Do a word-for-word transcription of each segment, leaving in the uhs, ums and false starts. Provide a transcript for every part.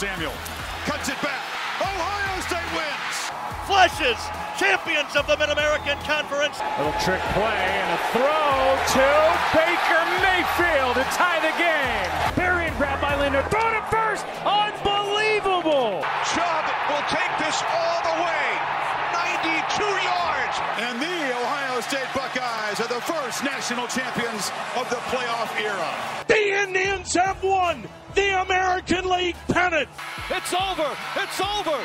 Samuel cuts it back. Ohio State wins. Flashes, champions of the Mid-American Conference. Little trick play and a throw to Baker Mayfield to tie the game. Burying grab by Leonard, throw to first, unbelievable. Chubb will take this all the way, ninety-two yards. And the Ohio State Buckeyes are the first national champions of the playoff era. The Indians have won the American League pennant. It's over. It's over.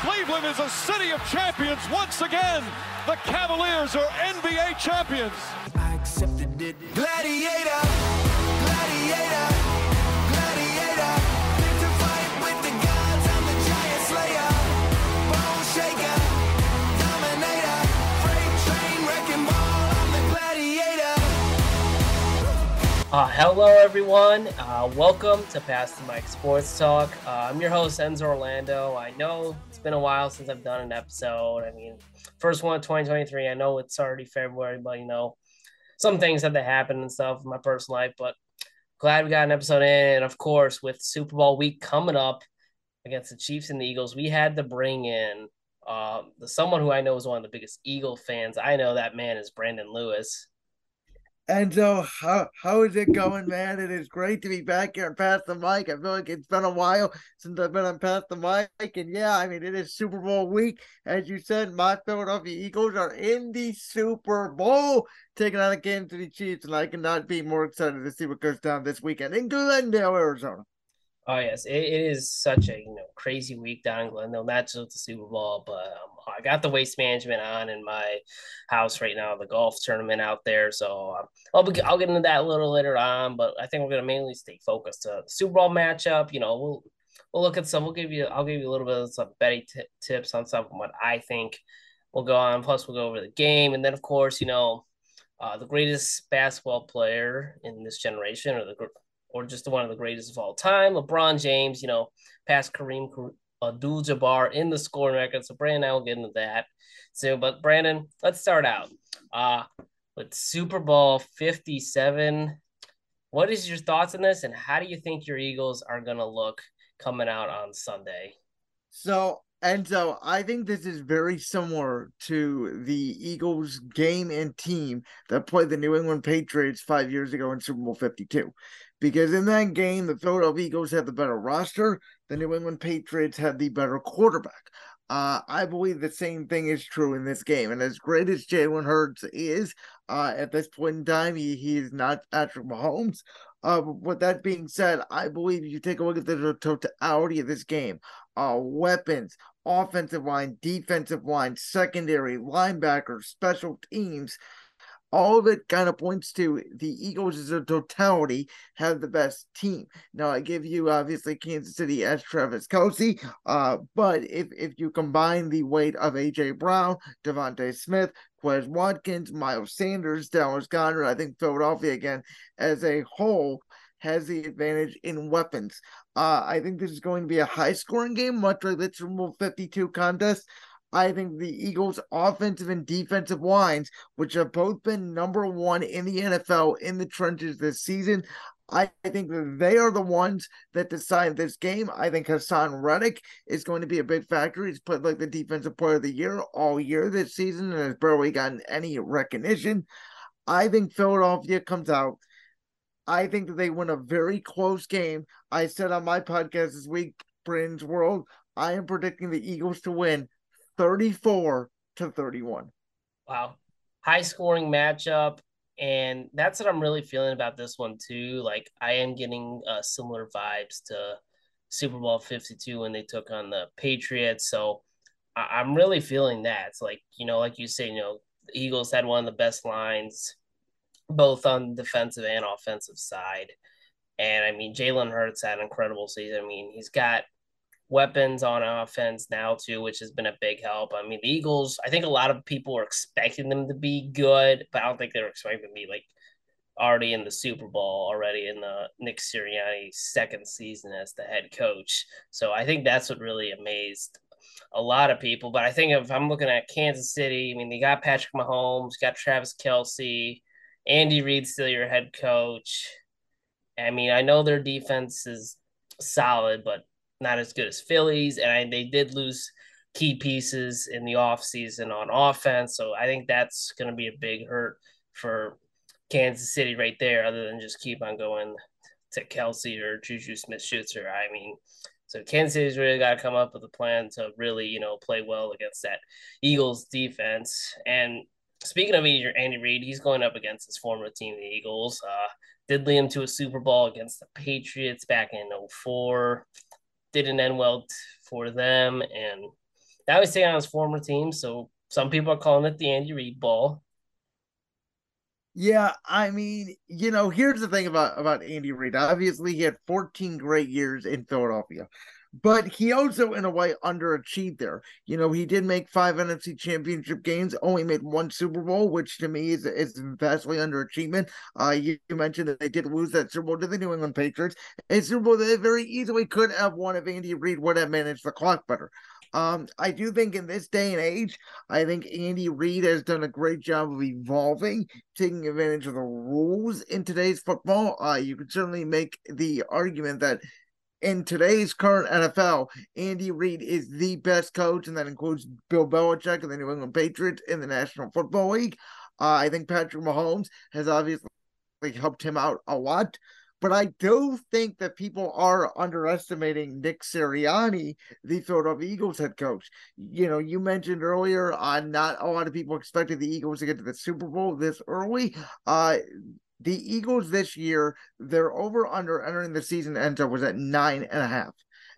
Cleveland is a city of champions once again. The Cavaliers are N B A champions. I accepted it. Gladiator. Gladiator. Gladiator. Pick to fight with the gods. I'm the giant slayer. Bone shaker. Dominator. Freight train wrecking ball. I'm the gladiator. Uh, hello, everyone. Uh, welcome to Pass the Mike Sports Talk. Uh, I'm your host, Enzo Orlando. I know it's been a while since I've done an episode. I mean, first one of twenty twenty-three. I know it's already February, but, you know, some things have to happen and stuff in my personal life. But glad we got an episode in. And, of course, with Super Bowl week coming up against the Chiefs and the Eagles, we had to bring in uh, someone who I know is one of the biggest Eagle fans. I know that man is Brandon Lewis. And so how, how is it going, man? It is great to be back here on Pass the Mic. I feel like it's been a while since I've been on Pass the Mic. And yeah, I mean, it is Super Bowl week. As you said, my Philadelphia Eagles are in the Super Bowl, taking on the Kansas City Chiefs. And I cannot be more excited to see what goes down this weekend in Glendale, Arizona. Oh, yes. It, it is such a you know crazy week down in Glendale, not just with the Super Bowl, but um, I got the Waste Management on in my house right now, the golf tournament out there. So um, I'll, be, I'll get into that a little later on, but I think we're going to mainly stay focused to the Super Bowl matchup. You know, we'll we'll look at some. We'll give you, I'll give you a little bit of some betting t- tips on some of what I think will go on. Plus, we'll go over the game. And then, of course, you know, uh, the greatest basketball player in this generation or the group. Or just one of the greatest of all time, LeBron James, you know, past Kareem Abdul-Jabbar in the scoring record. So, Brandon and I will get into that soon. But, Brandon, let's start out uh, with Super Bowl fifty-seven. What is your thoughts on this, and how do you think your Eagles are going to look coming out on Sunday? So, and so I think this is very similar to the Eagles game and team that played the New England Patriots five years ago in Super Bowl fifty-two. Because in that game, the Philadelphia Eagles had the better roster. The New England Patriots had the better quarterback. Uh, I believe the same thing is true in this game. And as great as Jalen Hurts is, uh, at this point in time, he, he is not Patrick Mahomes. Uh, with that being said, I believe if you take a look at the totality of this game, uh, weapons, offensive line, defensive line, secondary, linebackers, special teams, all of it kind of points to the Eagles as a totality have the best team. Now, I give you, obviously, Kansas City as Travis Kelce, uh, but if, if you combine the weight of A J Brown, Devontae Smith, Quez Watkins, Miles Sanders, Dallas Conner, I think Philadelphia, again, as a whole, has the advantage in weapons. Uh, I think this is going to be a high-scoring game, much like the Super Bowl fifty-two contest. I think the Eagles' offensive and defensive lines, which have both been number one in the N F L in the trenches this season, I think that they are the ones that decide this game. I think Hassan Reddick is going to be a big factor. He's played like the defensive player of the year all year this season and has barely gotten any recognition. I think Philadelphia comes out. I think that they win a very close game. I said on my podcast this week, Brynn's World, I am predicting the Eagles to win thirty-four to thirty-one. Wow. High scoring matchup. And that's what I'm really feeling about this one too. Like I am getting uh, similar vibes to Super Bowl fifty-two when they took on the Patriots. So I- I'm really feeling that. It's like, you know, like you say, you know, the Eagles had one of the best lines, both on the defensive and offensive side. And I mean, Jalen Hurts had an incredible season. I mean, he's got weapons on offense now too, which has been a big help. I mean, the Eagles, I think a lot of people were expecting them to be good, but I don't think they were expecting to be like already in the Super Bowl, already in the Nick Sirianni's second season as the head coach. So I think that's what really amazed a lot of people. But I think if I'm looking at Kansas City, I mean, they got Patrick Mahomes, got Travis Kelce, Andy Reid still your head coach. I mean, I know their defense is solid, but not as good as Philly's, and I, they did lose key pieces in the offseason on offense. So I think that's going to be a big hurt for Kansas City right there, other than just keep on going to Kelce or Juju Smith-Schuster. I mean, so Kansas City's really got to come up with a plan to really, you know, play well against that Eagles defense. And speaking of Andy Reid, he's going up against his former team, the Eagles. Uh, did lead him to a Super Bowl against the Patriots back in oh four. Didn't end well t- for them. And now he's taking on his former team. So some people are calling it the Andy Reid Bowl. Yeah, I mean, you know, here's the thing about, about Andy Reid. Obviously, he had fourteen great years in Philadelphia, but he also, in a way, underachieved there. You know, he did make five N F C championship games, only made one Super Bowl, which to me is, is vastly underachievement. Uh, you, you mentioned that they did lose that Super Bowl to the New England Patriots, a Super Bowl they very easily could have won if Andy Reid would have managed the clock better. Um, I do think in this day and age, I think Andy Reid has done a great job of evolving, taking advantage of the rules in today's football. Uh, you could certainly make the argument that in today's current N F L, Andy Reid is the best coach, and that includes Bill Belichick and the New England Patriots in the National Football League. Uh, I think Patrick Mahomes has obviously helped him out a lot. But I do think that people are underestimating Nick Sirianni, the Philadelphia Eagles head coach. You know, you mentioned earlier, uh, not a lot of people expected the Eagles to get to the Super Bowl this early. Uh, the Eagles this year, their over-under entering the season ends up was at nine and a half.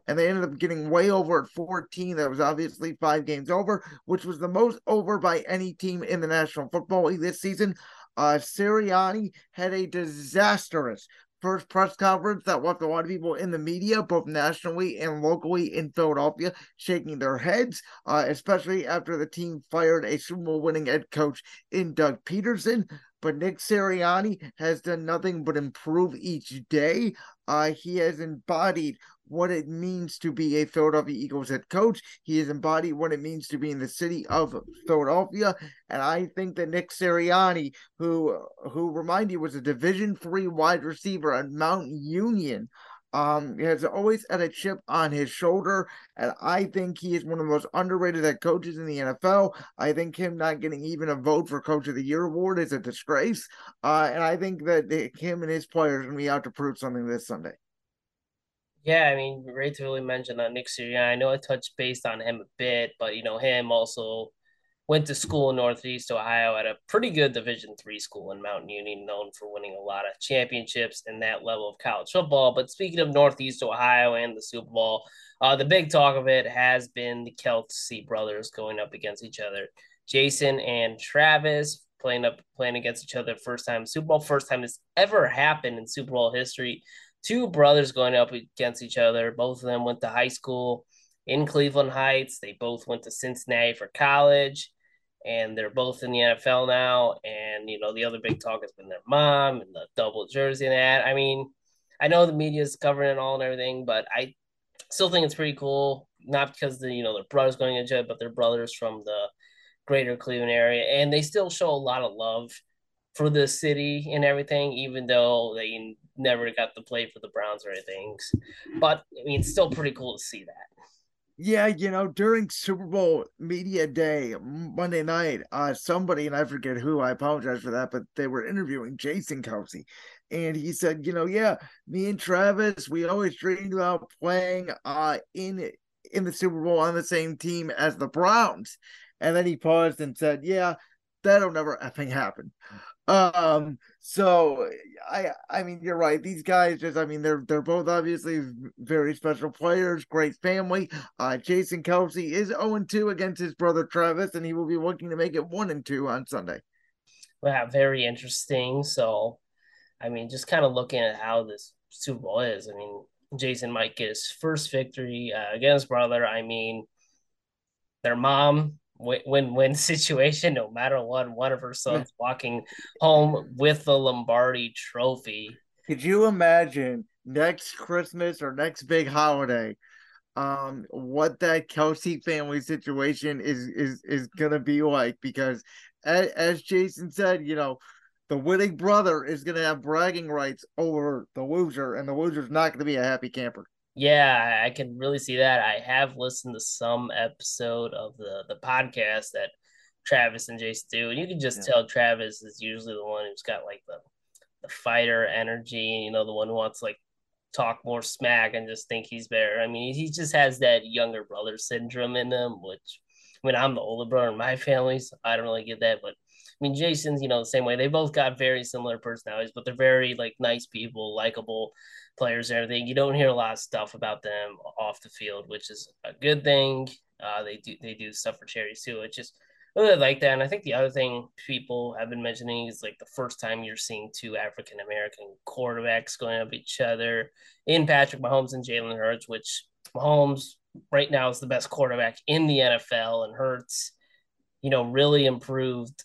And they ended up getting way over at fourteen. That was obviously five games over, which was the most over by any team in the National Football League this season. Uh, Sirianni had a disastrous first press conference that left a lot of people in the media, both nationally and locally in Philadelphia, shaking their heads, uh, especially after the team fired a Super Bowl winning head coach in Doug Peterson. But Nick Sirianni has done nothing but improve each day. Uh, he has embodied what it means to be a Philadelphia Eagles head coach. He has embodied what it means to be in the city of Philadelphia. And I think that Nick Sirianni, who, who remind you, was a Division three wide receiver at Mount Union, Um, has always had a chip on his shoulder, and I think he is one of the most underrated head coaches in the N F L. I think him not getting even a vote for Coach of the Year award is a disgrace, uh, and I think that him and his players are going to be out to prove something this Sunday. Yeah, I mean, great to really mention that Nick Sirianni. I know I touched base on him a bit, but, you know, him also went to school in Northeast Ohio at a pretty good Division three school in Mount Union, known for winning a lot of championships in that level of college football. But speaking of Northeast Ohio and the Super Bowl, uh, the big talk of it has been the Kelce brothers going up against each other. Jason and Travis playing up playing against each other first time Super Bowl, first time this ever happened in Super Bowl history. Two brothers going up against each other. Both of them went to high school in Cleveland Heights. They both went to Cincinnati for college. And they're both in the N F L now. And, you know, the other big talk has been their mom and the double jersey and that. I mean, I know the media is covering it all and everything, but I still think it's pretty cool. Not because, the, you know, their brothers going to jail, but their brothers from the greater Cleveland area. And they still show a lot of love for the city and everything, even though they never got to play for the Browns or anything. But, I mean, it's still pretty cool to see that. Yeah, you know, during Super Bowl media day, Monday night, uh, somebody, and I forget who, I apologize for that, but they were interviewing Jason Kelce. And he said, you know, yeah, me and Travis, we always dreamed about playing uh, in, in the Super Bowl on the same team as the Browns. And then he paused and said, yeah, that'll never effing happen. Um, so I, I mean, you're right. These guys just, I mean, they're, they're both obviously very special players, great family. Uh, Jason Kelce is oh and two against his brother, Travis, and he will be looking to make it one and two on Sunday. Wow. Very interesting. So, I mean, just kind of looking at how this Super Bowl is, I mean, Jason might get his first victory uh, against brother. I mean, their mom, win-win situation, no matter what. One of her sons walking home with the Lombardi trophy. Could you imagine next Christmas or next big holiday, um, what that Kelce family situation is is is gonna be like? Because as, as Jason said, you know, the winning brother is gonna have bragging rights over the loser, and the loser's not gonna be a happy camper. Yeah, I can really see that. I have listened to some episode of the, the podcast that Travis and Jason do, and you can just yeah. tell Travis is usually the one who's got like the, the fighter energy, and you know, the one who wants to like talk more smack and just think he's better. I mean, he just has that younger brother syndrome in him, which, I mean, I'm the older brother in my family, so I don't really get that. But I mean, Jason's, you know, the same way. They both got very similar personalities, but they're very, like, nice people, likable players and everything. You don't hear a lot of stuff about them off the field, which is a good thing. Uh, they do they do stuff for charities, too. It's just really like that. And I think the other thing people have been mentioning is, like, the first time you're seeing two African-American quarterbacks going up each other in Patrick Mahomes and Jalen Hurts, which Mahomes right now is the best quarterback in the N F L, and Hurts, you know, really improved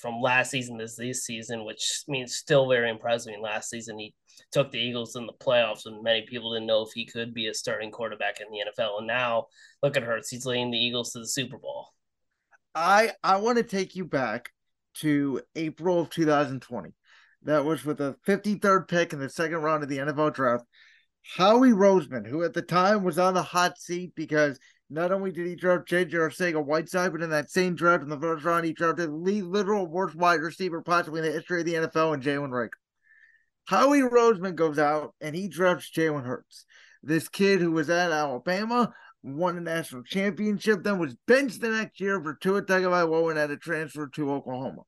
from last season to this season, which means still very impressive. I mean, last season he took the Eagles in the playoffs, and many people didn't know if he could be a starting quarterback in the N F L. And now look at Hurts; he's leading the Eagles to the Super Bowl. I I want to take you back to April of two thousand twenty. That was with the fifty-third pick in the second round of the N F L draft. Howie Roseman, who at the time was on the hot seat because not only did he draft J J Arcega-Whiteside, but in that same draft in the first round, he drafted the literal worst wide receiver possibly in the history of the N F L and Jalen Rager. Howie Roseman goes out and he drafts Jalen Hurts. This kid who was at Alabama, won a national championship, then was benched the next year for Tua Tagovailoa and had a transfer to Oklahoma.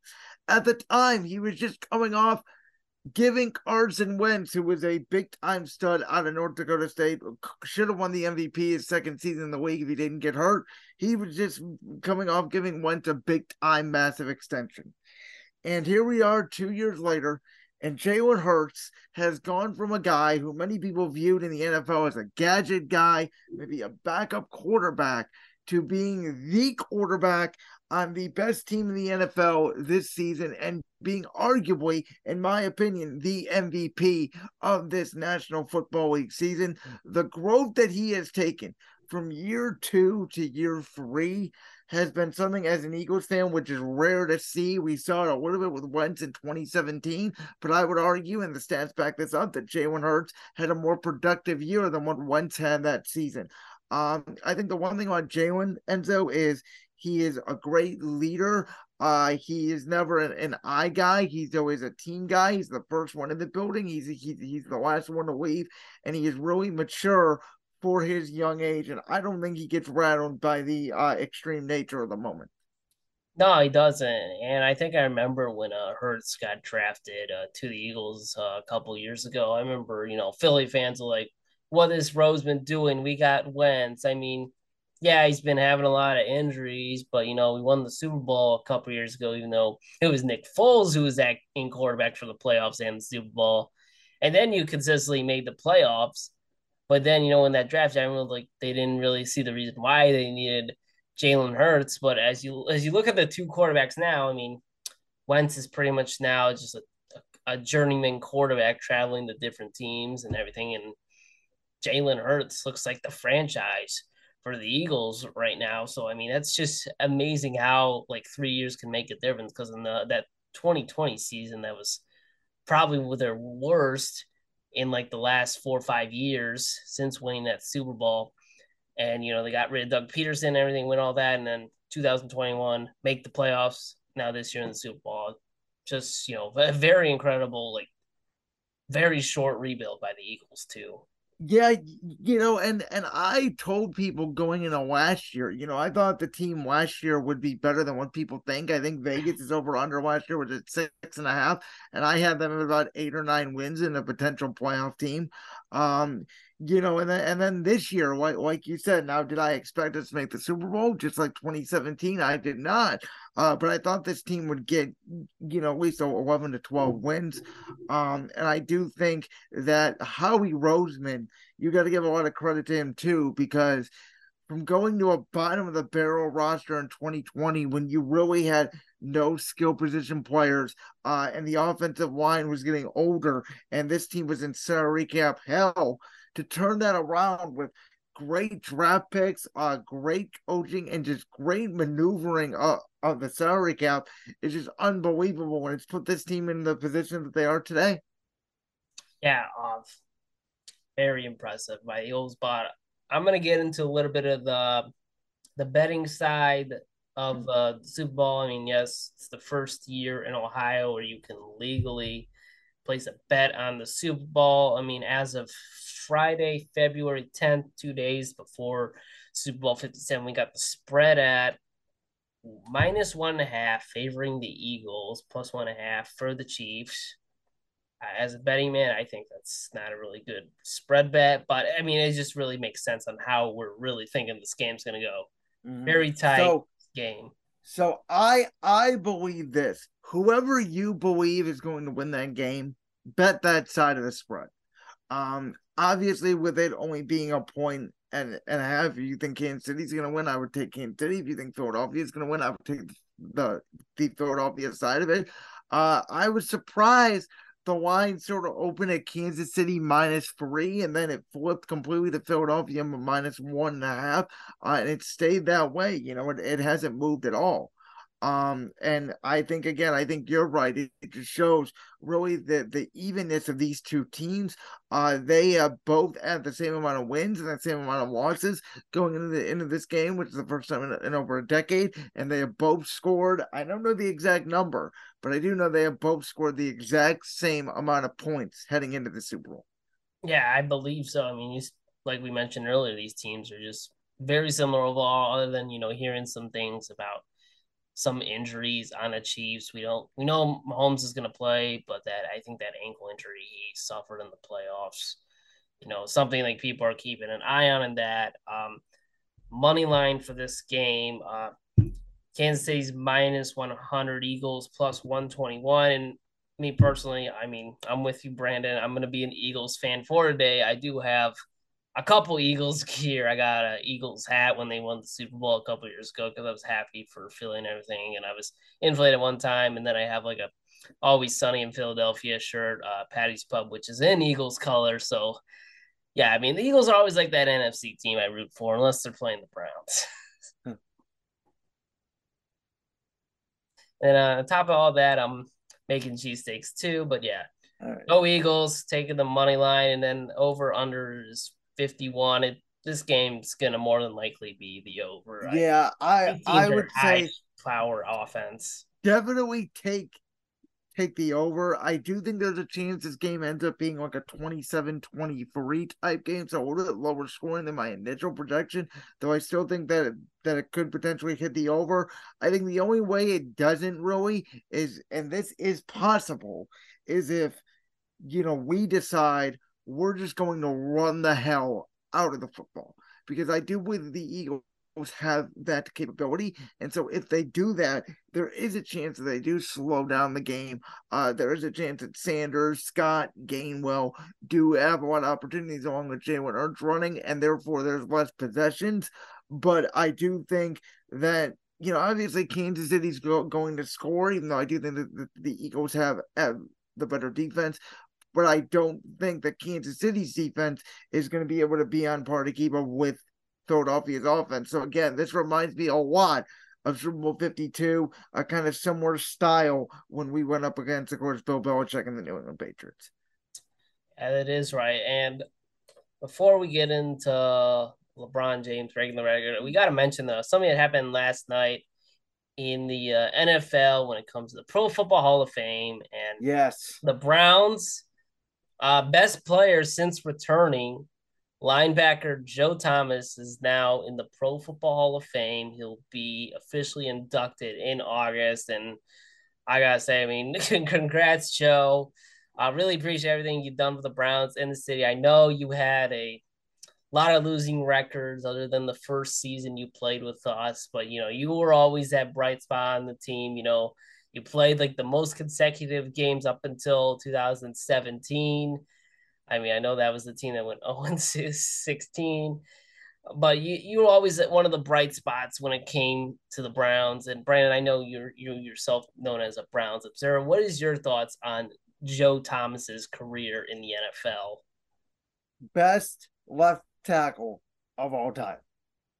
At the time, he was just coming off giving Carson Wentz, who was a big-time stud out of North Dakota State, should have won the M V P his second season in the league if he didn't get hurt. He was just coming off giving Wentz a big-time massive extension. And here we are two years later, and Jalen Hurts has gone from a guy who many people viewed in the N F L as a gadget guy, maybe a backup quarterback, to being the quarterback on the best team in the N F L this season and being arguably, in my opinion, the M V P of this National Football League season. The growth that he has taken from year two to year three has been something as an Eagles fan, which is rare to see. We saw it a little bit with Wentz in twenty seventeen, but I would argue, and the stats back this up, that Jalen Hurts had a more productive year than what Wentz had that season. Um, I think the one thing on Jalen, Enzo, is he is a great leader. Uh, he is never an, an I guy. He's always a team guy. He's the first one in the building. He's, he's, he's the last one to leave, and he is really mature for his young age, and I don't think he gets rattled by the uh, extreme nature of the moment. No, he doesn't, and I think I remember when uh, Hurts got drafted uh, to the Eagles uh, a couple years ago. I remember, you know, Philly fans were like, what is Roseman doing? We got Wentz. I mean, yeah, he's been having a lot of injuries, but, you know, we won the Super Bowl a couple years ago, even though it was Nick Foles who was in quarterback for the playoffs and the Super Bowl. And then you consistently made the playoffs. But then, you know, in that draft, I remember, like, they didn't really see the reason why they needed Jalen Hurts. But as you as you look at the two quarterbacks now, I mean, Wentz is pretty much now just a, a journeyman quarterback traveling to different teams and everything, and Jalen Hurts looks like the franchise for the Eagles right now. So, I mean, that's just amazing how, like, three years can make a difference, because in the, that twenty twenty season, that was probably their worst in, like, the last four or five years since winning that Super Bowl. And, you know, they got rid of Doug Peterson and everything, went all that, and then two thousand twenty-one, make the playoffs, now this year in the Super Bowl. Just, you know, a very incredible, like, very short rebuild by the Eagles, too. Yeah, you know, and, and I told people going into last year, you know, I thought the team last year would be better than what people think. I think Vegas is over under last year, was at six and a half, and I had them at about eight or nine wins in a potential playoff team. Um, you know, and then, and then this year, like, like you said, now did I expect us to make the Super Bowl? Just like twenty seventeen, I did not. Uh, but I thought this team would get, you know, at least eleven to twelve wins. Um, and I do think that Howie Roseman, you got to give a lot of credit to him too, because from going to a bottom of the barrel roster in twenty twenty, when you really had no skill position players, uh, and the offensive line was getting older, and this team was in salary cap hell, to turn that around with great draft picks, uh, great coaching, and just great maneuvering of, of the salary cap is just unbelievable, and it's put this team in the position that they are today. Yeah, uh, very impressive by the Eagles. But I'm going to get into a little bit of the the betting side of uh, the Super Bowl. I mean, yes, it's the first year in Ohio where you can legally place a bet on the Super Bowl. I mean, as of Friday, February tenth, two days before Super Bowl fifty-seven, we got the spread at minus one and a half favoring the Eagles, plus one and a half for the Chiefs. As a betting man, I think that's not a really good spread bet, but I mean, it just really makes sense on how we're really thinking this game's going to go. Mm-hmm. Very tight so, game. So I, I believe this, whoever you believe is going to win that game, bet that side of the spread. Um, obviously with it only being a point and, and a half, if you think Kansas City's going to win, I would take Kansas City. If you think Philadelphia's going to win, I would take the, the Philadelphia side of it. Uh, I was surprised the line sort of opened at Kansas City minus three, and then it flipped completely to Philadelphia minus one and a half, uh, and it stayed that way. You know, it, it hasn't moved at all. Um, and I think, again, I think you're right. It, it just shows really the, the evenness of these two teams. Uh, they have both had the same amount of wins and the same amount of losses going into the end of this game, which is the first time in, in over a decade. And they have both scored, I don't know the exact number, but I do know they have both scored the exact same amount of points heading into the Super Bowl. Yeah, I believe so. I mean, you, like we mentioned earlier, these teams are just very similar overall, other than, you know, hearing some things about some injuries on the Chiefs. We don't, we know Mahomes is going to play, but that I think that ankle injury he suffered in the playoffs, you know, something like people are keeping an eye on in that. Um, money line for this game, uh, Kansas City's minus one hundred, Eagles plus one twenty-one. And me personally, I mean, I'm with you, Brandon. I'm going to be an Eagles fan for today. I do have a couple Eagles gear. I got an Eagles hat when they won the Super Bowl a couple years ago because I was happy for Philly and everything, and I was inflated one time. And then I have like a Always Sunny in Philadelphia shirt, uh, Patty's Pub, which is in Eagles color. So, yeah, I mean, the Eagles are always like that N F C team I root for unless they're playing the Browns. And uh, on top of all that, I'm making cheesesteaks too. But, yeah, all right. Go Eagles, taking the money line, and then over under is fifty-one. It, this game's gonna more than likely be the over. Yeah, I I, I would say power offense. Definitely take take the over. I do think there's a chance this game ends up being like a twenty-seven twenty-three type game, so a little bit lower scoring than my initial projection. Though I still think that it, that it could potentially hit the over. I think the only way it doesn't really is, and this is possible, is if, you know, we decide we're just going to run the hell out of the football, because I do believe the Eagles have that capability. And so if they do that, there is a chance that they do slow down the game. Uh, there is a chance that Sanders, Scott, Gainwell do have a lot of opportunities along with Jalen Hurts running, and therefore there's less possessions. But I do think that, you know, obviously Kansas City's go- going to score, even though I do think that the, the Eagles have, have the better defense. But I don't think that Kansas City's defense is going to be able to be on par to keep up with Philadelphia's offense. So, again, this reminds me a lot of Super Bowl fifty-two, a kind of similar style when we went up against, of course, Bill Belichick and the New England Patriots. Yeah, that is right. And before we get into LeBron James breaking the record, we got to mention, though, something that happened last night in the uh, N F L when it comes to the Pro Football Hall of Fame. And yes, the Browns. Uh, best player since returning, linebacker Joe Thomas is now in the Pro Football Hall of Fame. He'll be officially inducted in August. And I got to say, I mean, congrats, Joe. I really appreciate everything you've done for the Browns and the city. I know you had a lot of losing records other than the first season you played with us, but, you know, you were always that bright spot on the team. You know, you played like the most consecutive games up until two thousand seventeen. I mean, I know that was the team that went oh and sixteen, but you, you were always at one of the bright spots when it came to the Browns. And Brandon, I know you're, you yourself known as a Browns observer. What is your thoughts on Joe Thomas's career in the N F L? Best left tackle of all time.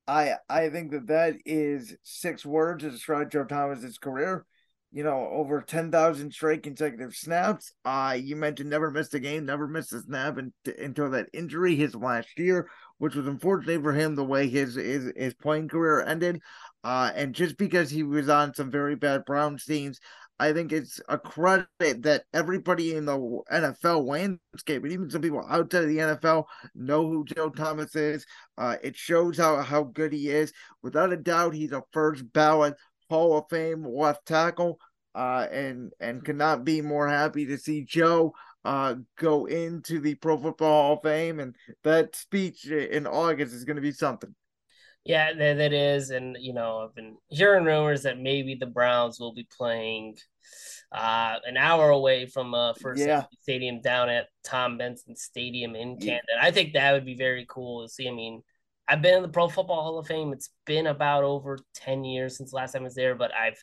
I, I think that that is six words to describe Joe Thomas's career. you know, over ten thousand straight consecutive snaps. Uh, you mentioned never missed a game, never missed a snap in, t- until that injury his last year, which was unfortunate for him the way his, his, his playing career ended. Uh, and just because he was on some very bad Browns teams, I think it's a credit that everybody in the N F L landscape, and even some people outside of the N F L, know who Joe Thomas is. Uh, it shows how, how good he is. Without a doubt, he's a first ballot Hall of Fame left tackle, uh, and and cannot be more happy to see Joe uh, go into the Pro Football Hall of Fame. And that speech in August is going to be something. Yeah, that, that is. And, you know, I've been hearing rumors that maybe the Browns will be playing uh, an hour away from uh, First yeah. Stadium down at Tom Benson Stadium in Canada. Yeah. I think that would be very cool to see. I mean, I've been in the Pro Football Hall of Fame. It's been about over ten years since last time I was there, but I've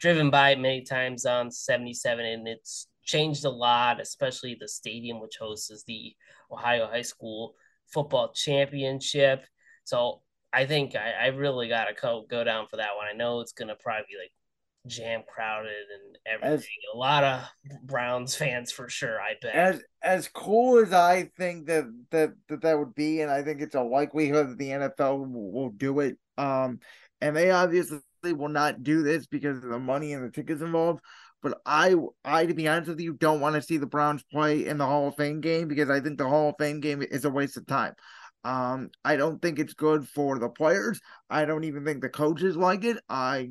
driven by it many times on seventy-seven, and it's changed a lot, especially the stadium, which hosts the Ohio High School Football Championship. So I think I, I really got to co- go down for that one. I know it's going to probably be like jam crowded and everything. As, a lot of Browns fans for sure, I bet. As as cool as I think that that, that, that would be, and I think it's a likelihood that the N F L will, will do it. Um, and they obviously will not do this because of the money and the tickets involved. But I, I, to be honest with you, don't want to see the Browns play in the Hall of Fame game because I think the Hall of Fame game is a waste of time. Um, I don't think it's good for the players. I don't even think the coaches like it. I,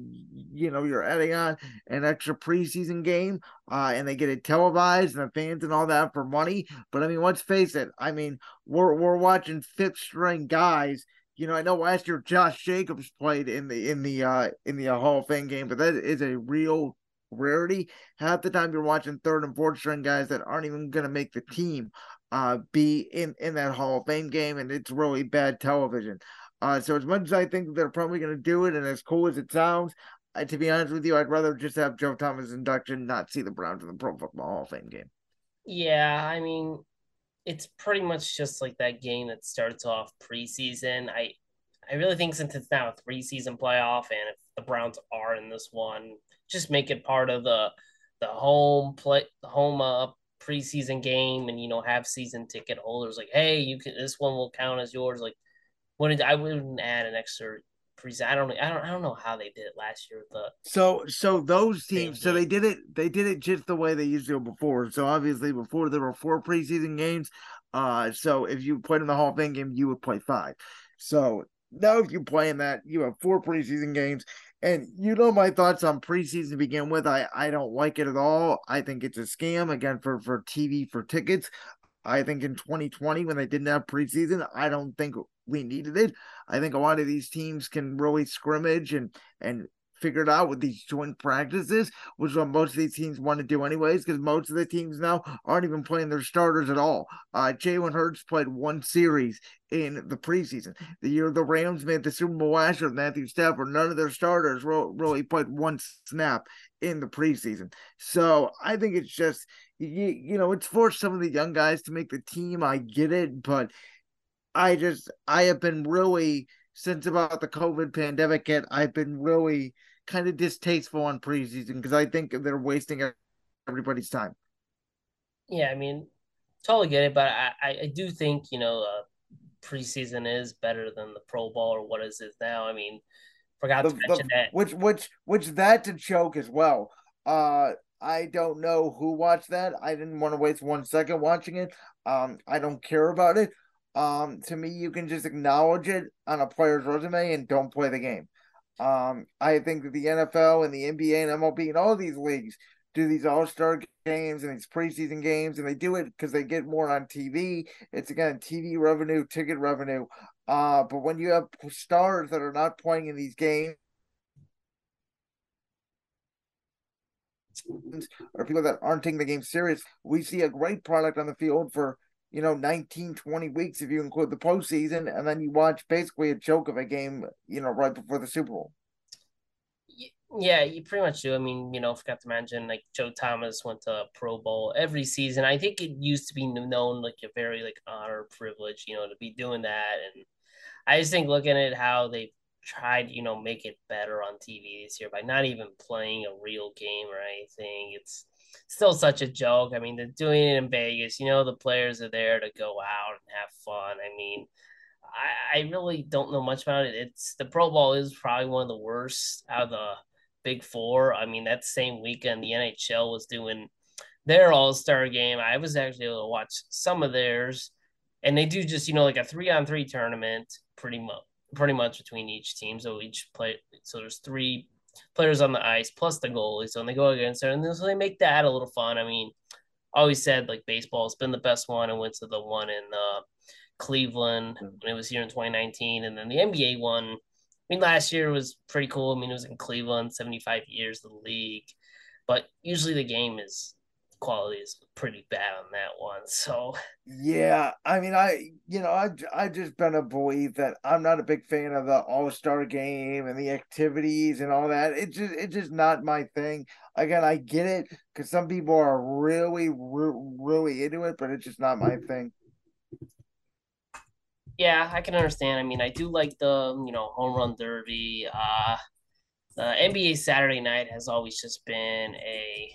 you know, you're adding on an extra preseason game, uh, and they get it televised and the fans and all that for money. But I mean, let's face it. I mean, we're we're watching fifth string guys. You know, I know last year Josh Jacobs played in the in the uh, in the uh, Hall of Fame game, but that is a real rarity. Half the time you're watching third and fourth string guys that aren't even going to make the team. Uh, be in, in that Hall of Fame game, and it's really bad television. Uh, so as much as I think they're probably going to do it, and as cool as it sounds, I, to be honest with you, I'd rather just have Joe Thomas' induction, not see the Browns in the Pro Football Hall of Fame game. Yeah, I mean, it's pretty much just like that game that starts off preseason. I, I really think since it's now a three-season playoff, and if the Browns are in this one, just make it part of the the home play, the home uh, preseason game, and you know, have season ticket holders like, hey, you can, this one will count as yours. Like, wouldn't I wouldn't add an extra preseason. I don't, I don't, I don't know how they did it last year with the. So, so those teams, so they did it, they did it just the way they used to before. So obviously, before there were four preseason games. Uh, so if you played in the Hall of Fame game, you would play five. So now, if you play in that, you have four preseason games. And you know my thoughts on preseason to begin with. I, I don't like it at all. I think it's a scam, again, for, for T V, for tickets. I think in twenty twenty, when they didn't have preseason, I don't think we needed it. I think a lot of these teams can really scrimmage and, and figure it out with these joint practices, which is what most of these teams want to do anyways, because most of the teams now aren't even playing their starters at all. Uh, Jalen Hurts played one series in the preseason. The year the Rams made the Super Bowl last year, Matthew Stafford, none of their starters really played one snap in the preseason. So I think it's just, you, you know, it's forced some of the young guys to make the team. I get it, but I just, I have been really, since about the COVID pandemic hit, I've been really kind of distasteful on preseason because I think they're wasting everybody's time. Yeah, I mean, totally get it, but I, I do think, you know, uh, preseason is better than the Pro Bowl or what is it now. I mean, forgot the, to mention the, that which which which that's a joke as well. uh I don't know who watched that. I didn't want to waste one second watching it. um I don't care about it. Um to me, you can just acknowledge it on a player's resume and don't play the game. um I think that the N F L and the N B A and M L B and all these leagues do these all-star games and these preseason games, and they do it because they get more on T V. It's, again, T V revenue, ticket revenue. Uh, but when you have stars that are not playing in these games or people that aren't taking the game serious, we see a great product on the field for, you know, nineteen, twenty weeks if you include the postseason, and then you watch basically a joke of a game, you know, right before the Super Bowl. Yeah, you pretty much do. I mean, you know, forgot to mention, like, Joe Thomas went to Pro Bowl every season. I think it used to be known, like, a very, like, honor privilege, you know, to be doing that. And I just think looking at how they tried, you know, make it better on T V this year by not even playing a real game or anything. It's still such a joke. I mean, they're doing it in Vegas. You know, the players are there to go out and have fun. I mean, I, I really don't know much about it. It's the Pro Bowl is probably one of the worst out of the Big Four. I mean, that same weekend, the N H L was doing their All-Star game. I was actually able to watch some of theirs, and they do just, you know, like a three-on-three tournament pretty much pretty much between each team. So each play, so there's three players on the ice plus the goalie. So when they go against it, and so they make that a little fun. I mean, I always said like baseball has been the best one. I went to the one in uh, Cleveland when it was here in twenty nineteen, and then the N B A one. I mean, last year was pretty cool. I mean, it was in Cleveland, seventy-five years of the league, but usually the game is quality is pretty bad on that one. So yeah, I mean, I you know I I just been a believe that I'm not a big fan of the All-Star game and the activities and all that. It's just it's just not my thing. Again, I get it because some people are really really into it, but it's just not my thing. Yeah, I can understand. I mean, I do like the you know home run derby. Uh, the N B A Saturday night has always just been a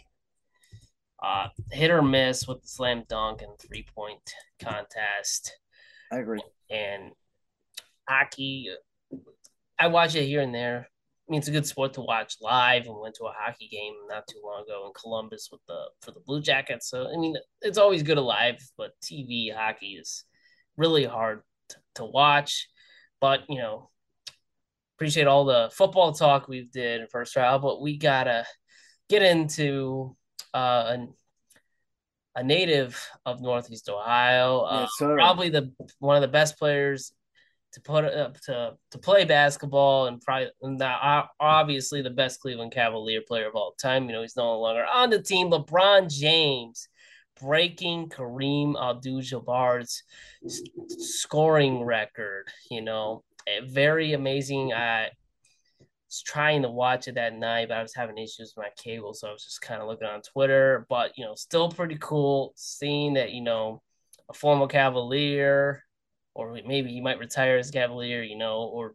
Uh, hit or miss with the slam dunk and three-point contest. I agree. And hockey, I watch it here and there. I mean, it's a good sport to watch live. And went to a hockey game not too long ago in Columbus with the for the Blue Jackets. So, I mean, it's always good live, but T V hockey is really hard t- to watch. But, you know, appreciate all the football talk we've did in first round, but we got to get into – Uh, a, a native of Northeast Ohio, uh, yes, probably the one of the best players to put uh, to to play basketball, and probably and the, uh, obviously the best Cleveland Cavalier player of all time. You know, he's no longer on the team. LeBron James breaking Kareem Abdul-Jabbar's s- scoring record. You know, very amazing. I. was trying to watch it that night, but I was having issues with my cable, so I was just kind of looking on Twitter. But, you know, still pretty cool seeing that, you know, a former Cavalier, or maybe he might retire as Cavalier, you know, or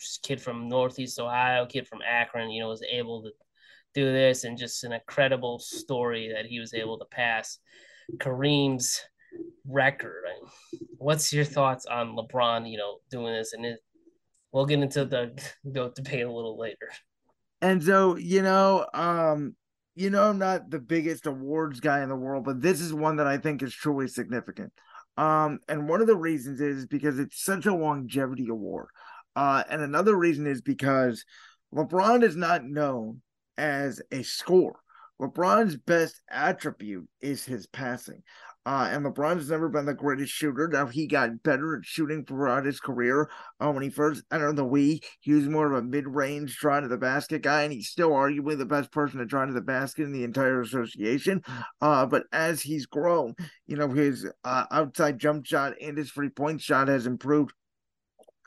just kid from Northeast Ohio, kid from Akron, you know, was able to do this, and just an incredible story that he was able to pass Kareem's record. What's your thoughts on LeBron, you know, doing this? And it, We'll get into the GOAT debate a little later. And so, you know, um, you know, I'm not the biggest awards guy in the world, but this is one that I think is truly significant. Um, and one of the reasons is because it's such a longevity award. Uh, and another reason is because LeBron is not known as a scorer. LeBron's best attribute is his passing. Uh, and LeBron has never been the greatest shooter. Now, he got better at shooting throughout his career. Uh, when he first entered the league, he was more of a mid-range try-to-the-basket guy, and he's still arguably the best person to try to the basket in the entire association. Uh, but as he's grown, you know, his uh, outside jump shot and his three-point shot has improved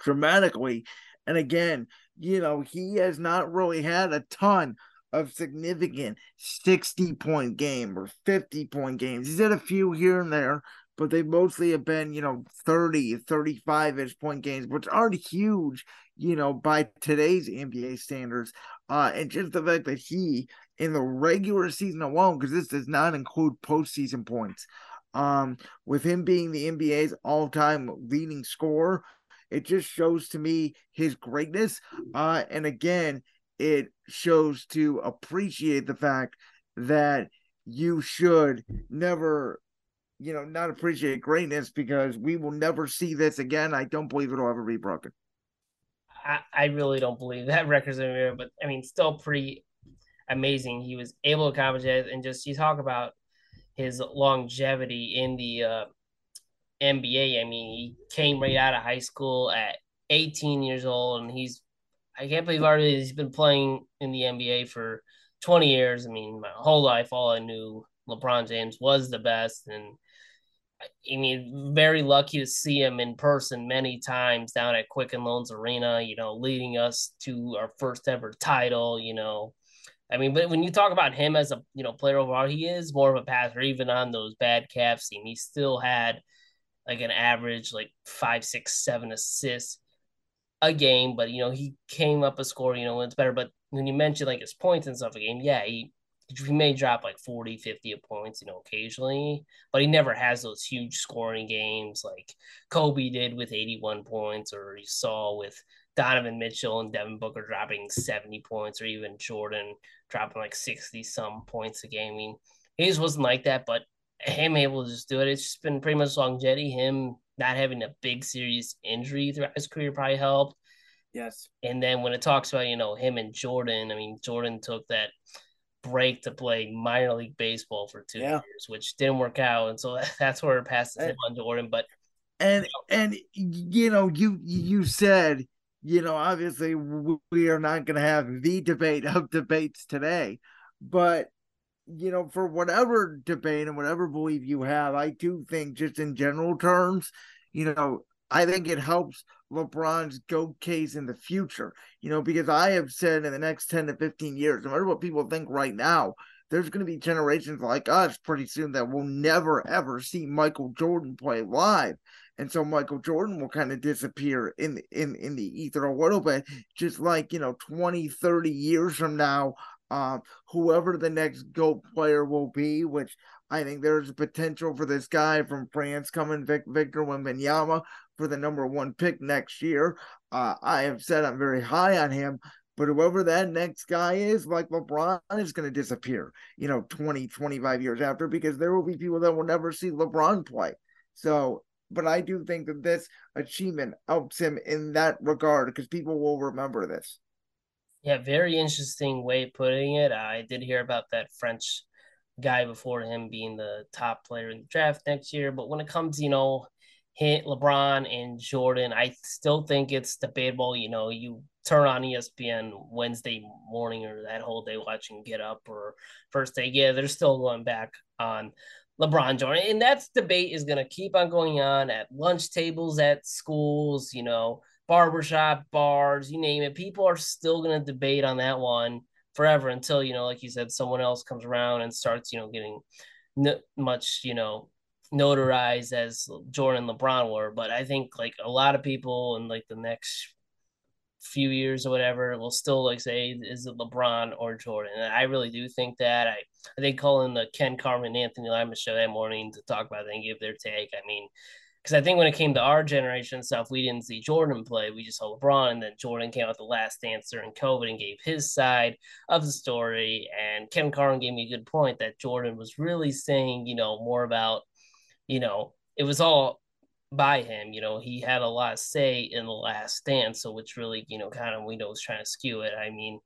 dramatically. And again, you know, he has not really had a ton of significant sixty-point game or fifty-point games. He's had a few here and there, but they mostly have been, you know, thirty, thirty-five-ish point games, which aren't huge, you know, by today's N B A standards. Uh, and just the fact that he, in the regular season alone, because this does not include postseason points, um, with him being the N B A's all-time leading scorer, it just shows to me his greatness. Uh, and again, it shows to appreciate the fact that you should never, you know, not appreciate greatness, because we will never see this again. I don't believe it'll ever be broken. I, I really don't believe that record's anywhere, but I mean, still pretty amazing. He was able to accomplish it, and just you talk about his longevity in the uh, N B A. I mean, he came right out of high school at eighteen years old, and he's I can't believe already he's been playing in the N B A for twenty years. I mean, my whole life, all I knew LeBron James was the best. And I mean, very lucky to see him in person many times down at Quicken Loans Arena, you know, leading us to our first ever title, you know. I mean, but when you talk about him as a, you know, player overall, he is more of a passer, even on those bad Cavs team. He still had like an average, like five, six, seven assists a game, but, you know, he came up a score, you know, when it's better. But when you mentioned, like, his points and stuff a game, yeah, he, he may drop, like, forty, fifty points, you know, occasionally. But he never has those huge scoring games like Kobe did with eighty-one points, or you saw with Donovan Mitchell and Devin Booker dropping seventy points, or even Jordan dropping, like, sixty-some points a game. I mean, he just wasn't like that, but him able to just do it. It's just been pretty much longevity, him – not having a big serious injury throughout his career probably helped. Yes. And then when it talks about, you know, him and Jordan, I mean, Jordan took that break to play minor league baseball for two yeah. years, which didn't work out. And so that's where it passes him on Jordan. But and, you know, and, you know, you, you said, you know, obviously we are not going to have the debate of debates today, but, you know, for whatever debate and whatever belief you have, I do think just in general terms, you know, I think it helps LeBron's GOAT case in the future, you know, because I have said in the next ten to fifteen years, no matter what people think right now, there's going to be generations like us pretty soon that will never, ever see Michael Jordan play live. And so Michael Jordan will kind of disappear in, in, in the ether a little bit, just like, you know, twenty, thirty years from now, Um, whoever the next GOAT player will be, which I think there's potential for this guy from France coming, Vic, Victor Wembanyama, for the number one pick next year. Uh, I have said I'm very high on him, but whoever that next guy is, like LeBron, is going to disappear, you know, twenty, twenty-five years after, because there will be people that will never see LeBron play. So, but I do think that this achievement helps him in that regard, because people will remember this. Yeah, very interesting way of putting it. I did hear about that French guy before him being the top player in the draft next year. But when it comes, you know, hit LeBron and Jordan, I still think it's debatable. You know, you turn on E S P N Wednesday morning or that whole day watching Get Up or First Day. Yeah, they're still going back on LeBron Jordan. And that debate is going to keep on going on at lunch tables, at schools, you know, barbershop, bars, you name it. People are still going to debate on that one forever until, you know, like you said, someone else comes around and starts, you know, getting no, much, you know, notarized as Jordan and LeBron were. But I think, like, a lot of people in, like, the next few years or whatever will still, like, say, is it LeBron or Jordan? And I really do think that. I, I think calling the Ken Carmen and Anthony Lima show that morning to talk about it and give their take, I mean, because I think when it came to our generation and stuff, we didn't see Jordan play. We just saw LeBron, and then Jordan came out The Last Dance during COVID and gave his side of the story. And Ken Carlin gave me a good point that Jordan was really saying, you know, more about, you know, it was all by him. You know, he had a lot to say in The Last Dance, so which really, you know, kind of we know is trying to skew it. I mean,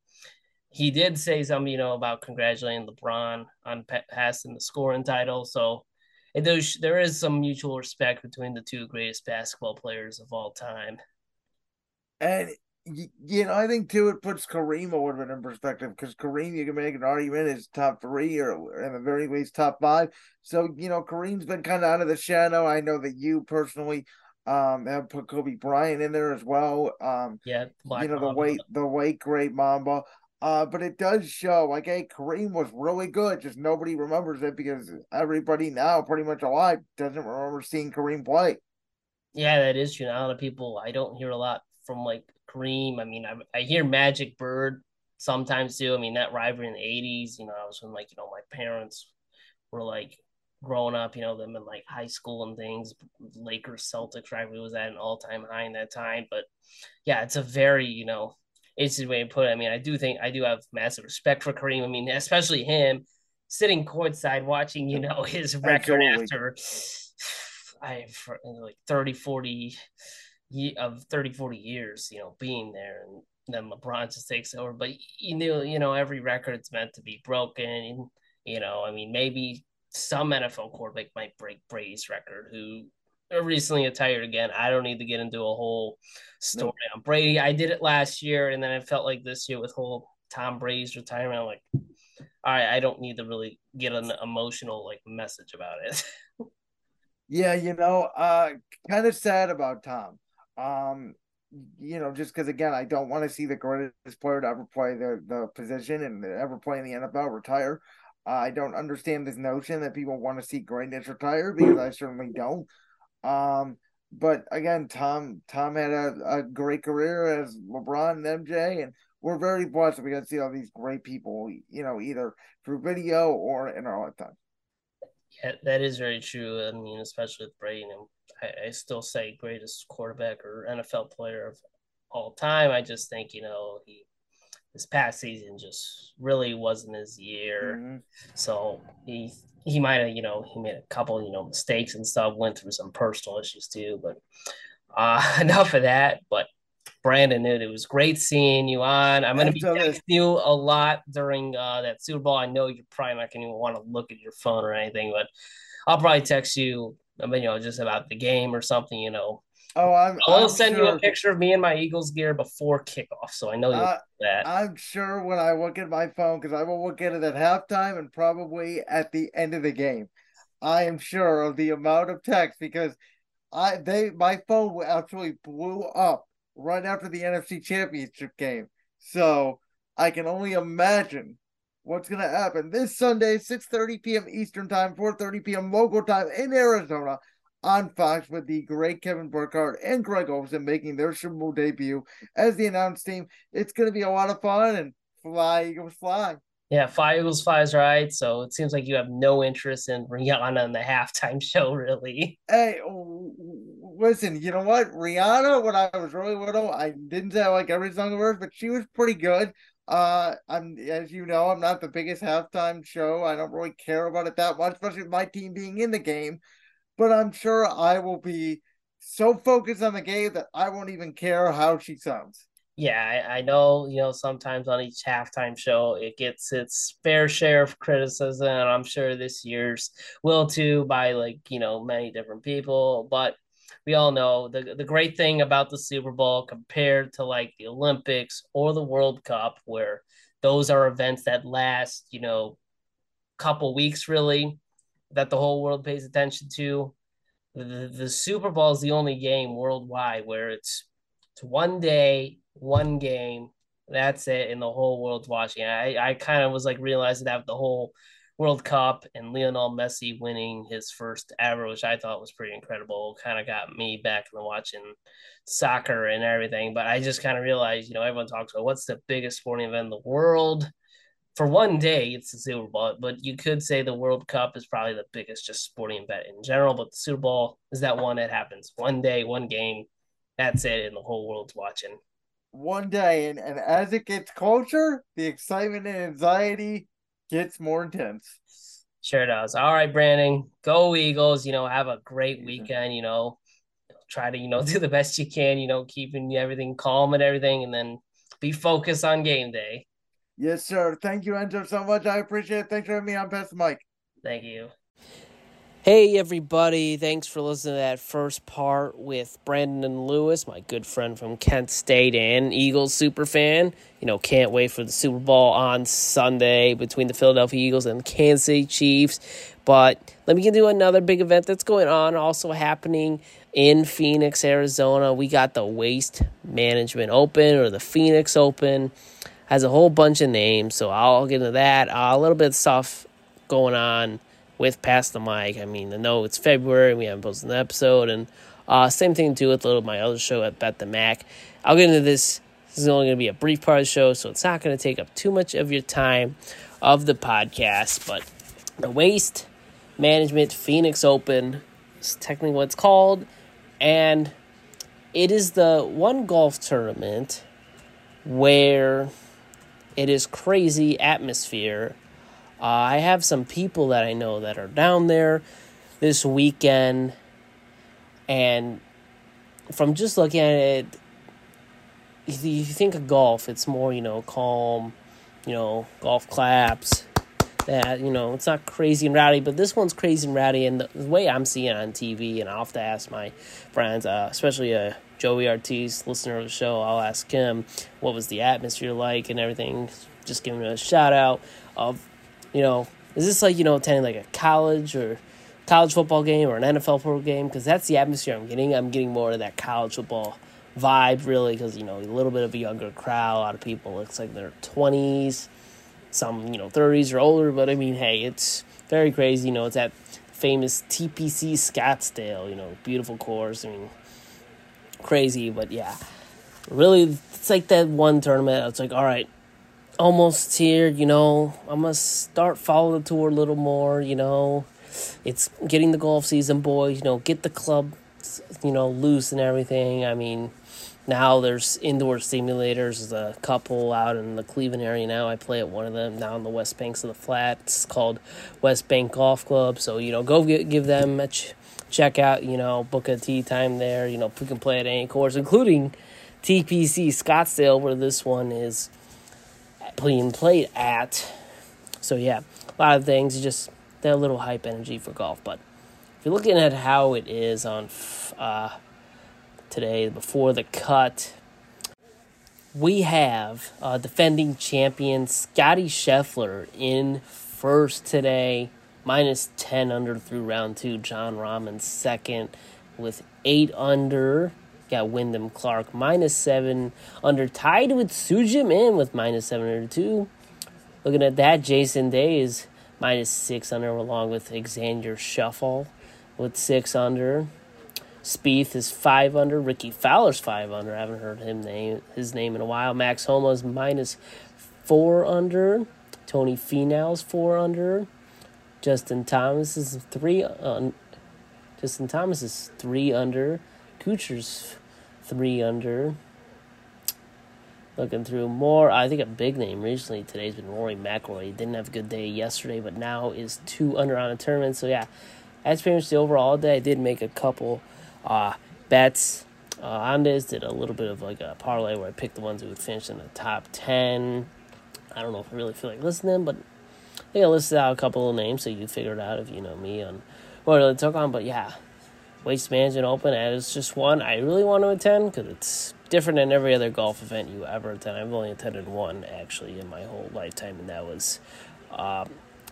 he did say something, you know, about congratulating LeBron on passing the scoring title, so There's, there is some mutual respect between the two greatest basketball players of all time. And, you know, I think, too, it puts Kareem a little bit in perspective, because Kareem, you can make an argument, is top three or at the very least top five. So, you know, Kareem's been kind of out of the shadow. I know that you personally um, have put Kobe Bryant in there as well. Um, yeah. You know, the late, the late great Mamba. Uh, but it does show, like, hey, Kareem was really good. Just nobody remembers it because everybody now, pretty much alive, doesn't remember seeing Kareem play. Yeah, that is true. Now, a lot of people, I don't hear a lot from, like, Kareem. I mean, I, I hear Magic Bird sometimes, too. I mean, that rivalry in the eighties, you know, I was when, like, you know, my parents were, like, growing up, you know, them in, like, high school and things. Lakers-Celtics rivalry was at an all-time high in that time. But, yeah, it's a very, you know, it's the way to put it. I mean, I do think I do have massive respect for Kareem. I mean, especially him sitting courtside watching, you know, his record Absolutely. after I like thirty, forty of thirty, forty years, you know, being there, and then LeBron just takes over. But you knew, you know, every record's meant to be broken. And, you know, I mean, maybe some N F L quarterback might break Brady's record, who recently retired again. I don't need to get into a whole story no. on Brady. I did it last year, and then I felt like this year with whole Tom Brady's retirement, I'm like, all right, I don't need to really get an emotional, like, message about it. Yeah, you know, uh, kind of sad about Tom. Um, you know, just because, again, I don't want to see the greatest player to ever play the, the position and ever play in the N F L retire. Uh, I don't understand this notion that people want to see greatness retire, because I certainly don't. Um, But again, Tom Tom had a, a great career as LeBron and M J, and we're very blessed that we got to see all these great people, you know, either through video or in our lifetime. Yeah, that is very true. I mean, especially with Brady, and I, I still say greatest quarterback or N F L player of all time. I just think, you know, he this past season just really wasn't his year. Mm-hmm. So he he might have, you know, he made a couple, you know, mistakes and stuff, went through some personal issues too. But uh, enough of that. But Brandon, it was great seeing you on. I'm going to be texting you a lot during uh, that Super Bowl. I know you're probably not going to want to look at your phone or anything, but I'll probably text you, I mean, you know, just about the game or something, you know. Oh, I'm, I'll I'm send sure. you a picture of me in my Eagles gear before kickoff, so I know you'll uh, do that. I'm sure when I look at my phone, because I will look at it at halftime and probably at the end of the game. I am sure of the amount of text, because I they my phone actually blew up right after the N F C Championship game. So I can only imagine what's going to happen. This Sunday, six thirty p.m. Eastern time, four thirty p.m. local time in Arizona, on Fox, with the great Kevin Burkhardt and Greg Olson making their Super Bowl debut as the announced team. It's going to be a lot of fun, and fly, Eagles, fly. Yeah, fly, Eagles, flies, right? So it seems like you have no interest in Rihanna and the halftime show, really. Hey, listen, you know what? Rihanna, when I was really little, I didn't say I like every song of hers, but she was pretty good. Uh, I'm, as you know, I'm not the biggest halftime show. I don't really care about it that much, especially with my team being in the game. But I'm sure I will be so focused on the game that I won't even care how she sounds. Yeah, I, I know, you know, sometimes on each halftime show, it gets its fair share of criticism, and I'm sure this year's will too, by, like, you know, many different people. But we all know the, the great thing about the Super Bowl compared to, like, the Olympics or the World Cup, where those are events that last, you know, couple weeks, really, that the whole world pays attention to. The, the Super Bowl is the only game worldwide where it's, it's one day, one game, that's it, and the whole world's watching. I, I kind of was like realizing that with the whole World Cup and Lionel Messi winning his first ever, which I thought was pretty incredible, kind of got me back into watching soccer and everything. But I just kind of realized, you know, everyone talks about what's the biggest sporting event in the world. For one day, it's the Super Bowl, but you could say the World Cup is probably the biggest just sporting event in general, but the Super Bowl is that one that happens one day, one game, that's it, and the whole world's watching. One day, and, and as it gets closer, the excitement and anxiety gets more intense. Sure does. All right, Brandon, go Eagles, you know, have a great weekend, you know, try to, you know, do the best you can, you know, keeping everything calm and everything, and then be focused on game day. Yes, sir. Thank you, Enzo, so much. I appreciate it. Thanks for having me on Pass the Mike. Thank you. Hey, everybody. Thanks for listening to that first part with Brandon Lewis, my good friend from Kent State and Eagles superfan. You know, can't wait for the Super Bowl on Sunday between the Philadelphia Eagles and the Kansas City Chiefs. But let me get into another big event that's going on, also happening in Phoenix, Arizona. We got the Waste Management Open, or the Phoenix Open. Has a whole bunch of names, so I'll get into that. Uh, a little bit of stuff going on with Pass the Mic. I mean, I know it's February and we haven't posted an episode, and uh, same thing too with a little of my other show at Bet the Mac. I'll get into this. This is only going to be a brief part of the show, so it's not going to take up too much of your time of the podcast. But the Waste Management Phoenix Open is technically what it's called, and it is the one golf tournament where it is crazy atmosphere. Uh, I have some people that I know that are down there this weekend. And from just looking at it, if you think of golf, it's more, you know, calm, you know, golf claps. That, you know, it's not crazy and rowdy, but this one's crazy and rowdy. And the way I'm seeing it on T V, and I'll have to ask my friends, uh, especially uh, Joey Ortiz, listener of the show, I'll ask him what was the atmosphere like and everything. Just giving him a shout out of, you know, is this like, you know, attending like a college or college football game or an N F L football game? Because that's the atmosphere I'm getting. I'm getting more of that college football vibe, really, because, you know, a little bit of a younger crowd. A lot of people looks like they're twenties. Some, you know, thirties or older, but I mean, hey, it's very crazy. You know, it's that famous T P C Scottsdale, you know, beautiful course. I mean, crazy, but yeah. Really, it's like that one tournament. It's like, all right, almost here, you know. I'm going to start following the tour a little more, you know. It's getting the golf season, boys. You know, get the club, you know, loose and everything. I mean, now there's indoor simulators. There's a couple out in the Cleveland area now. I play at one of them now in the West Banks of the Flat. It's called West Bank Golf Club. So, you know, go get, give them a ch- check out, you know, book a tee time there. You know, we can play at any course, including T P C Scottsdale, where this one is being played at. So, yeah, a lot of things. You just... that little hype energy for golf. But if you're looking at how it is on uh, today, before the cut, we have uh, defending champion Scottie Scheffler in first today, minus ten under through round two. John Rahm second with eight under. Got Wyndham Clark minus seven under, tied with Soo Jin Min with minus seven under two. Looking at that, Jason Day is minus six under, along with Xander Schauffele with six under. Spieth is five under. Ricky Fowler's five under. I haven't heard him name his name in a while. Max Homa's minus four under. Tony Finau's four under. Justin Thomas is three. Uh, Justin Thomas is three under. Kuchar's three under. Looking through more, I think a big name recently today has been Rory McIlroy. He didn't have a good day yesterday, but now is two under on a tournament. So, yeah, that's pretty much the overall day. I did make a couple uh, bets. Uh, Andes did a little bit of like a parlay where I picked the ones who would finish in the top ten. I don't know if I really feel like listening to them, but I think I listed out a couple of names so you can figure it out if you know me on what I really took on. But, yeah, Waste Management Open, and it's just one I really want to attend because it's different than every other golf event you ever attend. I've only attended one, actually, in my whole lifetime, and that was uh,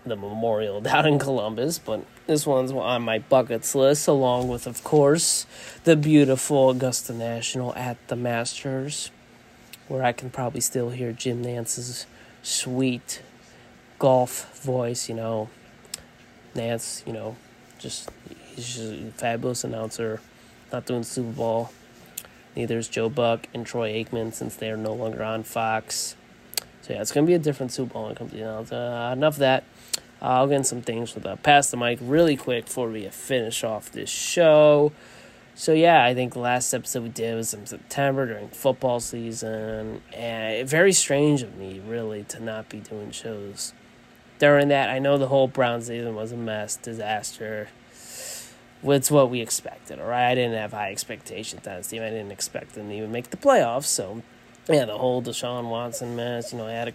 the Memorial down in Columbus. But this one's on my buckets list, along with, of course, the beautiful Augusta National at the Masters, where I can probably still hear Jim Nance's sweet golf voice, you know. Nance, you know, just he's just a fabulous announcer, not doing Super Bowl. Neither is Joe Buck and Troy Aikman, since they are no longer on Fox. So, yeah, it's going to be a different Super Bowl when it comes to, you know, uh, enough of that. Uh, I'll get in some things with uh, Pass the Mic really quick before we finish off this show. So, yeah, I think the last episode we did was in September during football season. And very strange of me, really, to not be doing shows during that. I know the whole Brown season was a mess, disaster. It's what we expected, all right? I didn't have high expectations on this team. I didn't expect them to even make the playoffs. So, yeah, the whole Deshaun Watson mess. You know, I had a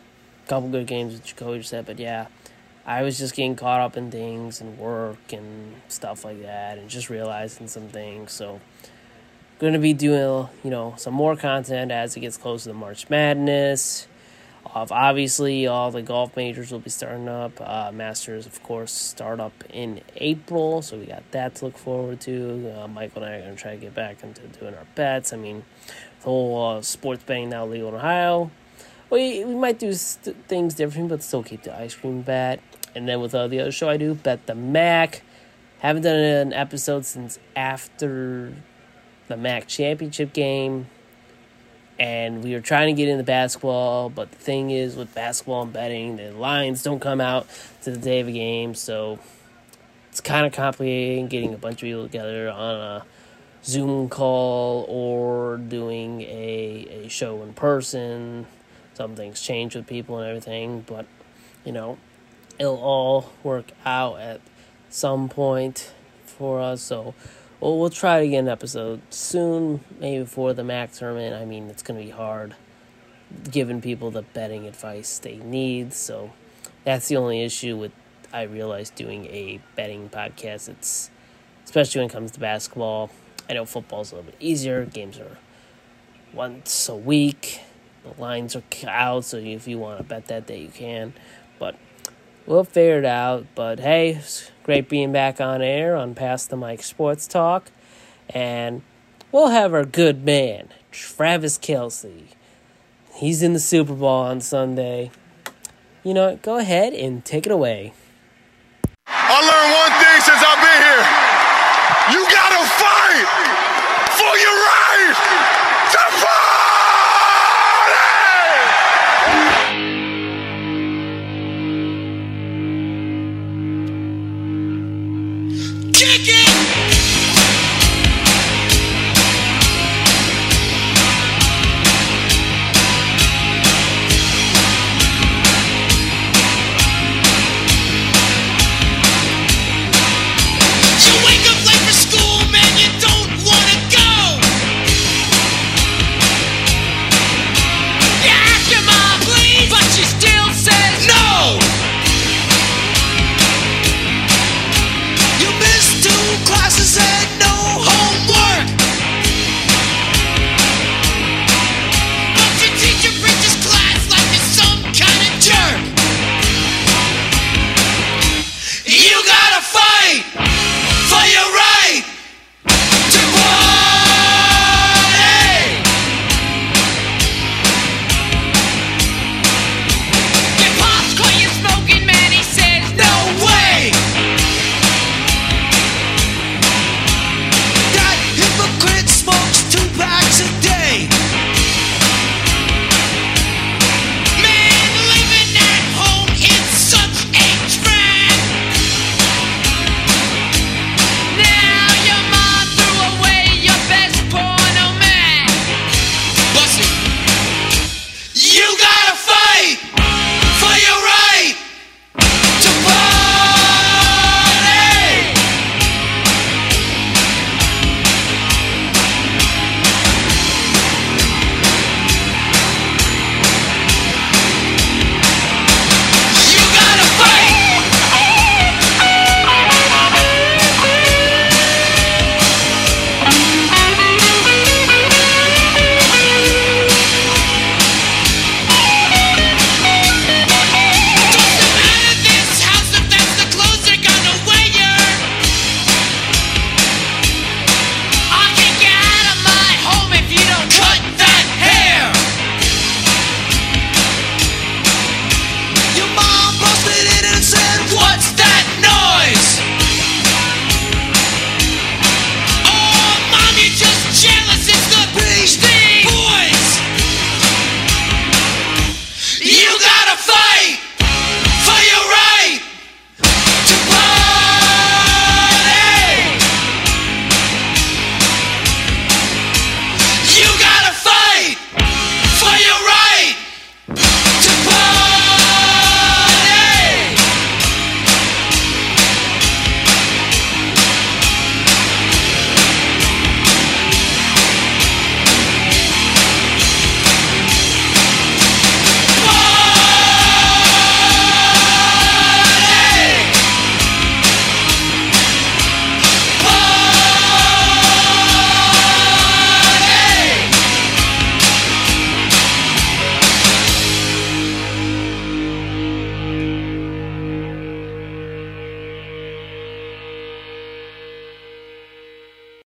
couple good games with Jacoby Brissett, but, yeah, I was just getting caught up in things and work and stuff like that and just realizing some things. So, going to be doing, you know, some more content as it gets closer to March Madness. Obviously, all the golf majors will be starting up. Uh, Masters, of course, start up in April, so we got that to look forward to. Uh, Michael and I are going to try to get back into doing our bets. I mean, the whole uh, sports betting now legal in Ohio. We we might do st- things different, but still keep the ice cream bet. And then with uh, the other show I do, Bet the Mac. Haven't done an episode since after the Mac championship game. And we were trying to get into basketball, but the thing is, with basketball and betting, the lines don't come out to the day of a game, so it's kind of complicated getting a bunch of people together on a Zoom call or doing a, a show in person. Some things change with people and everything, but, you know, it'll all work out at some point for us, so... Well, we'll try to get an episode soon, maybe before the M A C tournament. I mean, it's going to be hard giving people the betting advice they need. So that's the only issue with, I realize, doing a betting podcast. It's especially when it comes to basketball. I know football's a little bit easier. Games are once a week. The lines are out, so if you want to bet that day, you can. But we'll figure it out. But, hey... great being back on air on Pass the Mike Sports Talk. And we'll have our good man, Travis Kelce. He's in the Super Bowl on Sunday. You know, go ahead and take it away.